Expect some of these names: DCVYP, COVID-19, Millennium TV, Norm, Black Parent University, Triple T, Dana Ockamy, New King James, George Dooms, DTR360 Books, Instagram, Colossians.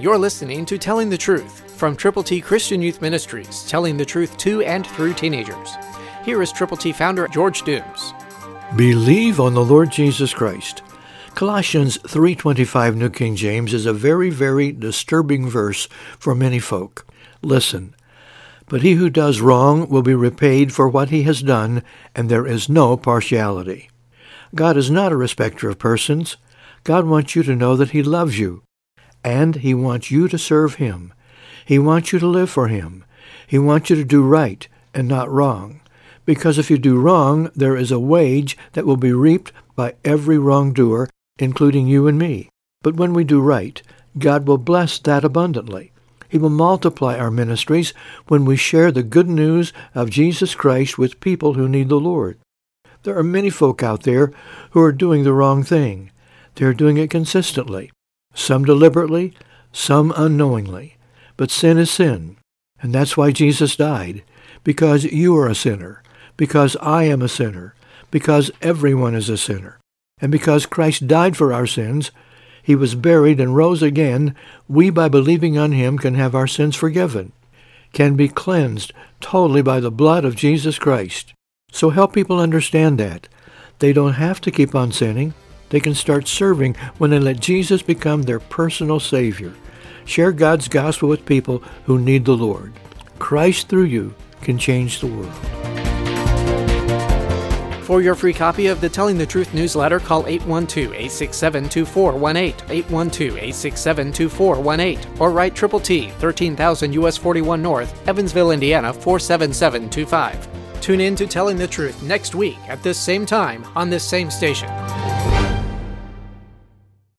You're listening to Telling the Truth from Triple T Christian Youth Ministries, telling the truth to and through teenagers. Here is Triple T founder George Dooms. Believe on the Lord Jesus Christ. Colossians 3:25 New King James is a very, very disturbing verse for many folk. Listen, but he who does wrong will be repaid for what he has done, and there is no partiality. God is not a respecter of persons. God wants you to know that he loves you, and he wants you to serve him. He wants you to live for him. He wants you to do right and not wrong, because if you do wrong, there is a wage that will be reaped by every wrongdoer, including you and me. But when we do right, God will bless that abundantly. He will multiply our ministries when we share the good news of Jesus Christ with people who need the Lord. There are many folk out there who are doing the wrong thing. They're doing it consistently, some deliberately, some unknowingly. But sin is sin, and that's why Jesus died, because you are a sinner, because I am a sinner, because everyone is a sinner. And because Christ died for our sins, he was buried and rose again, we, by believing on him, can have our sins forgiven, can be cleansed totally by the blood of Jesus Christ. So help people understand that. They don't have to keep on sinning. They can start serving when they let Jesus become their personal Savior. Share God's gospel with people who need the Lord. Christ through you can change the world. For your free copy of the Telling the Truth newsletter, call 812-867-2418, 812-867-2418, or write Triple T, 13,000 U.S. 41 North, Evansville, Indiana, 47725. Tune in to Telling the Truth next week at this same time on this same station.